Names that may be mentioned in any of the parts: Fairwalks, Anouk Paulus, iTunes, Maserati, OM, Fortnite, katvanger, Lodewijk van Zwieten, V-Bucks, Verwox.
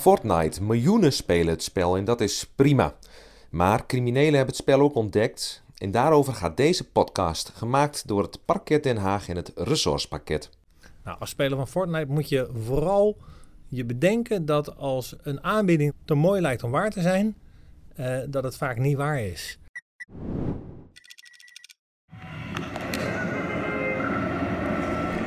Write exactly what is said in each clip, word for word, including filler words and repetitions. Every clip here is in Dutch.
Fortnite. Miljoenen spelen het spel en dat is prima. Maar criminelen hebben het spel ook ontdekt. En daarover gaat deze podcast, gemaakt door het Parket Den Haag en het Resourcepakket. Nou, als speler van Fortnite moet je vooral je bedenken dat als een aanbieding te mooi lijkt om waar te zijn, uh, dat het vaak niet waar is.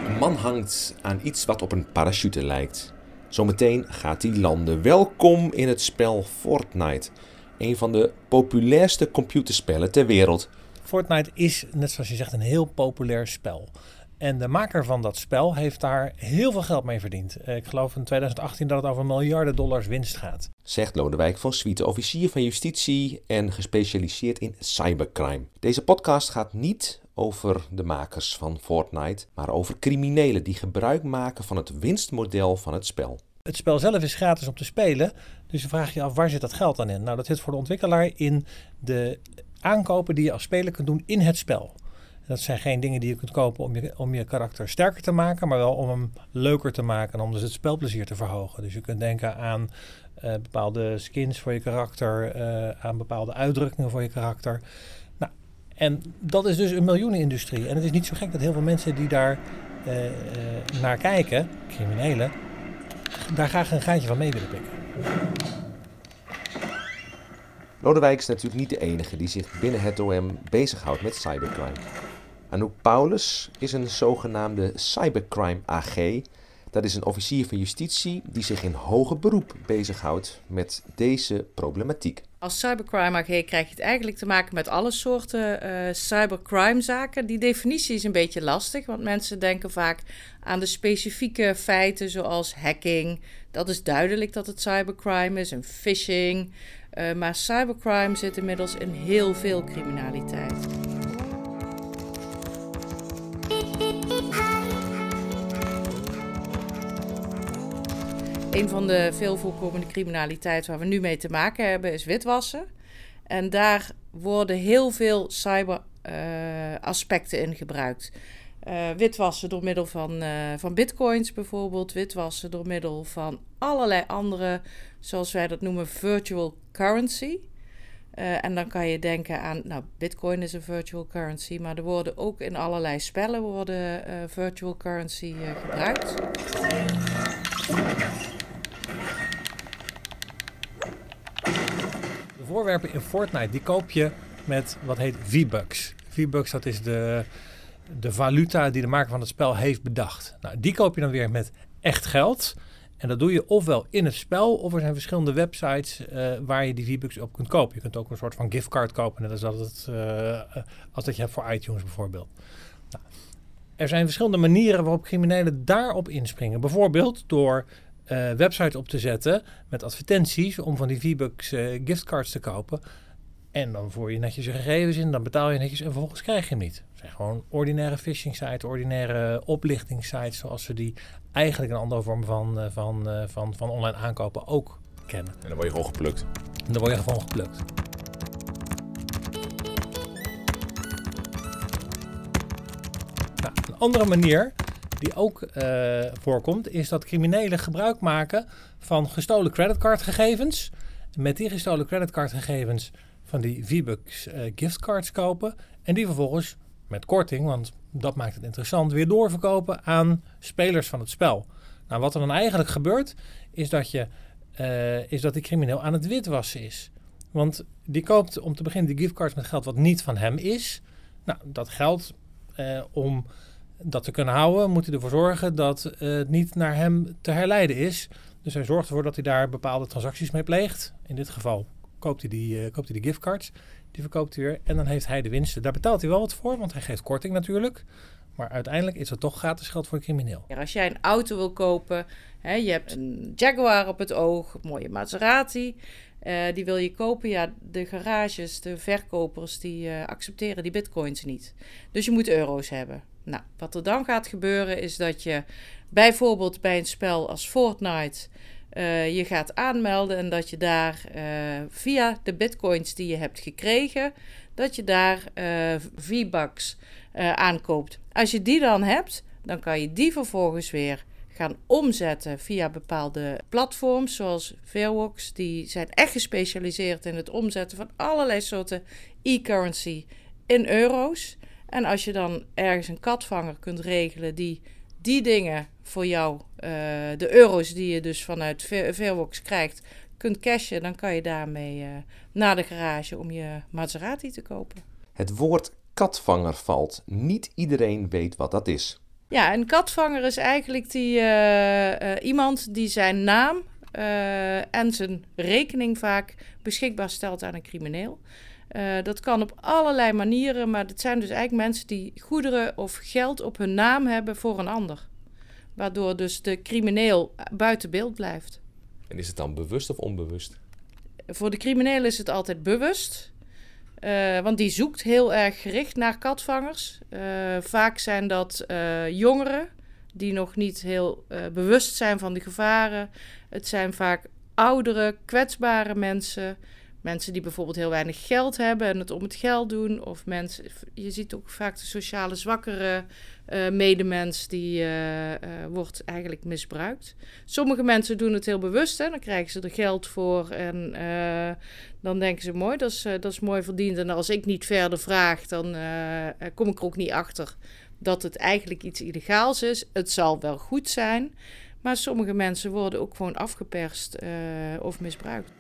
Een man hangt aan iets wat op een parachute lijkt. Zometeen gaat hij landen. Welkom in het spel Fortnite. Een van de populairste computerspellen ter wereld. Fortnite is, net zoals je zegt, een heel populair spel. En de maker van dat spel heeft daar heel veel geld mee verdiend. Ik geloof in tweeduizend achttien dat het over miljarden dollars winst gaat. Zegt Lodewijk van Zwieten, officier van justitie en gespecialiseerd in cybercrime. Deze podcast gaat niet over de makers van Fortnite, maar over criminelen die gebruik maken van het winstmodel van het spel. Het spel zelf is gratis om te spelen, dus je vraagt je af waar zit dat geld dan in? Nou, dat zit voor de ontwikkelaar in de aankopen die je als speler kunt doen in het spel. En dat zijn geen dingen die je kunt kopen om je, om je karakter sterker te maken, maar wel om hem leuker te maken en om dus het spelplezier te verhogen. Dus je kunt denken aan uh, bepaalde skins voor je karakter, uh, aan bepaalde uitdrukkingen voor je karakter. Nou, en dat is dus een miljoenenindustrie. En het is niet zo gek dat heel veel mensen die daar uh, uh, naar kijken, criminelen, daar graag een gaatje van mee willen pikken. Lodewijk is natuurlijk niet de enige die zich binnen het O M bezighoudt met cybercrime. Anouk Paulus is een zogenaamde cybercrime A G. Dat is een officier van justitie die zich in hoger beroep bezighoudt met deze problematiek. Als cybercrime A G krijg je het eigenlijk te maken met alle soorten uh, cybercrimezaken. Die definitie is een beetje lastig, want mensen denken vaak aan de specifieke feiten zoals hacking. Dat is duidelijk dat het cybercrime is, en phishing. Uh, maar cybercrime zit inmiddels in heel veel criminaliteit. Een van de veel voorkomende criminaliteit waar we nu mee te maken hebben is witwassen. En daar worden heel veel cyberaspecten uh, in gebruikt. Uh, witwassen door middel van, uh, van bitcoins bijvoorbeeld. Witwassen door middel van allerlei andere, zoals wij dat noemen, virtual currency. Uh, en dan kan je denken aan, nou, bitcoin is een virtual currency. Maar er worden ook in allerlei spellen worden, uh, virtual currency uh, gebruikt. De voorwerpen in Fortnite die koop je met wat heet V-Bucks. V-Bucks, dat is de, de valuta die de maker van het spel heeft bedacht. Nou, die koop je dan weer met echt geld. En dat doe je ofwel in het spel, of er zijn verschillende websites uh, waar je die V-Bucks op kunt kopen. Je kunt ook een soort van giftcard kopen, net als dat, het, uh, als dat je hebt voor iTunes bijvoorbeeld. Nou, er zijn verschillende manieren waarop criminelen daarop inspringen. Bijvoorbeeld door uh, websites op te zetten met advertenties om van die V-Bucks uh, giftcards te kopen. En dan voer je netjes je gegevens in, dan betaal je netjes en vervolgens krijg je hem niet. Het zijn gewoon ordinaire phishing sites, ordinaire oplichting sites zoals we die eigenlijk een andere vorm van, van, van, van online aankopen ook kennen. En dan word je gewoon geplukt. En dan word je gewoon geplukt. Nou, een andere manier die ook uh, voorkomt is dat criminelen gebruik maken van gestolen creditcardgegevens. Met die gestolen creditcardgegevens van die V-Bucks uh, giftcards kopen en die vervolgens met korting, want dat maakt het interessant, weer doorverkopen aan spelers van het spel. Nou, wat er dan eigenlijk gebeurt is dat, je, uh, is dat die crimineel aan het witwassen is. Want die koopt om te beginnen die giftcards met geld wat niet van hem is. Nou, dat geld, uh, om dat te kunnen houden, moet hij ervoor zorgen dat uh, het niet naar hem te herleiden is. Dus hij zorgt ervoor dat hij daar bepaalde transacties mee pleegt. In dit geval koopt hij die, uh, koopt hij die giftcards, die verkoopt hij weer en dan heeft hij de winsten. Daar betaalt hij wel wat voor, want hij geeft korting natuurlijk. Maar uiteindelijk is dat toch gratis geld voor een crimineel. Ja, als jij een auto wil kopen, hè, je hebt een Jaguar op het oog, een mooie Maserati, uh, die wil je kopen. Ja, de garages, de verkopers, die uh, accepteren die bitcoins niet. Dus je moet euro's hebben. Nou, wat er dan gaat gebeuren is dat je bijvoorbeeld bij een spel als Fortnite Uh, je gaat aanmelden en dat je daar uh, via de bitcoins die je hebt gekregen, dat je daar uh, V-Bucks uh, aankoopt. Als je die dan hebt, dan kan je die vervolgens weer gaan omzetten via bepaalde platforms zoals Verwox. Die zijn echt gespecialiseerd in het omzetten van allerlei soorten e-currency in euro's. En als je dan ergens een katvanger kunt regelen die die dingen voor jou, uh, de euro's die je dus vanuit Fairwalks krijgt, kunt cashen, dan kan je daarmee uh, naar de garage om je Maserati te kopen. Het woord katvanger valt. Niet iedereen weet wat dat is. Ja, een katvanger is eigenlijk die, uh, uh, iemand die zijn naam uh, en zijn rekening vaak beschikbaar stelt aan een crimineel. Uh, dat kan op allerlei manieren, maar dat zijn dus eigenlijk mensen die goederen of geld op hun naam hebben voor een ander. Waardoor dus de crimineel buiten beeld blijft. En is het dan bewust of onbewust? Voor de crimineel is het altijd bewust. Uh, want die zoekt heel erg gericht naar katvangers. Uh, vaak zijn dat uh, jongeren die nog niet heel uh, bewust zijn van de gevaren. Het zijn vaak oudere, kwetsbare mensen. Mensen die bijvoorbeeld heel weinig geld hebben en het om het geld doen. Of mensen, je ziet ook vaak de sociale zwakkere uh, medemens die uh, uh, wordt eigenlijk misbruikt. Sommige mensen doen het heel bewust, hè. Dan krijgen ze er geld voor en uh, dan denken ze mooi, dat is, uh, dat is mooi verdiend. En als ik niet verder vraag, dan uh, kom ik er ook niet achter dat het eigenlijk iets illegaals is. Het zal wel goed zijn, maar sommige mensen worden ook gewoon afgeperst uh, of misbruikt.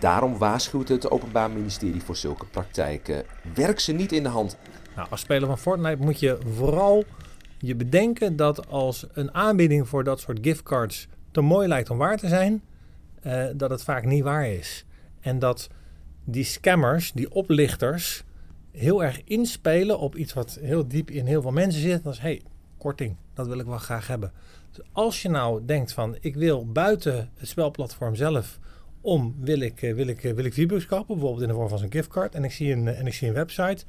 Daarom waarschuwt het Openbaar Ministerie voor zulke praktijken. Werk ze niet in de hand. Nou, als speler van Fortnite moet je vooral je bedenken dat als een aanbieding voor dat soort giftcards te mooi lijkt om waar te zijn, eh, dat het vaak niet waar is. En dat die scammers, die oplichters, heel erg inspelen op iets wat heel diep in heel veel mensen zit. Dat is, hé, hey, korting, dat wil ik wel graag hebben. Dus als je nou denkt van, ik wil buiten het spelplatform zelf om wil ik, wil ik, wil ik V-Bucks kopen, bijvoorbeeld in de vorm van zo'n giftcard. En ik zie een, en ik zie een website.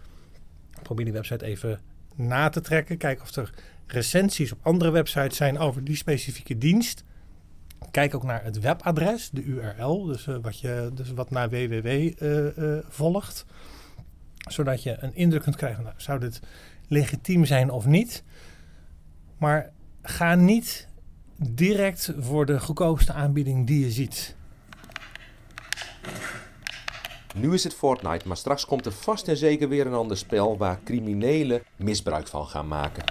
Ik probeer die website even na te trekken. Kijk of er recensies op andere websites zijn over die specifieke dienst. Kijk ook naar het webadres, de U R L. Dus, uh, wat, je, dus wat naar w w w uh, uh, volgt. Zodat je een indruk kunt krijgen. Nou, zou dit legitiem zijn of niet? Maar ga niet direct voor de goedkoopste aanbieding die je ziet. Nu is het Fortnite, maar straks komt er vast en zeker weer een ander spel waar criminelen misbruik van gaan maken.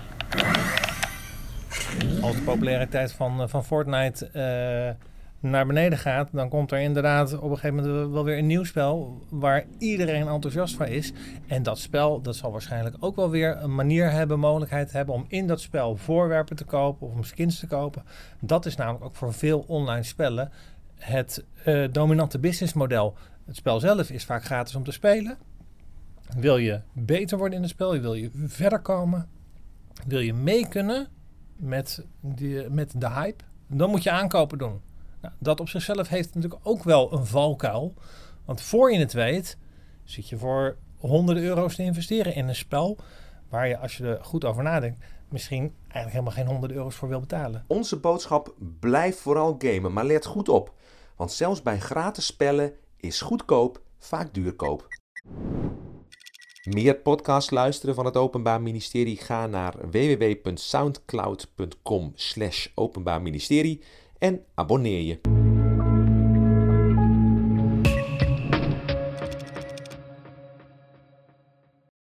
Als de populariteit van, van Fortnite uh, naar beneden gaat, dan komt er inderdaad op een gegeven moment wel weer een nieuw spel waar iedereen enthousiast van is. En dat spel, dat zal waarschijnlijk ook wel weer een manier hebben, mogelijkheid hebben om in dat spel voorwerpen te kopen of om skins te kopen. Dat is namelijk ook voor veel online spellen het uh, dominante businessmodel. Het spel zelf is vaak gratis om te spelen. Wil je beter worden in het spel, wil je verder komen, wil je mee kunnen met, die, met de hype, dan moet je aankopen doen. Nou, dat op zichzelf heeft natuurlijk ook wel een valkuil. Want voor je het weet, zit je voor honderden euro's te investeren in een spel waar je, als je er goed over nadenkt, misschien eigenlijk helemaal geen honderden euro's voor wil betalen. Onze boodschap: blijf vooral gamen, maar let goed op. Want zelfs bij gratis spellen is goedkoop vaak duurkoop. Meer podcasts luisteren van het Openbaar Ministerie? Ga naar w w w punt soundcloud punt com slash openbaar ministerie en abonneer je.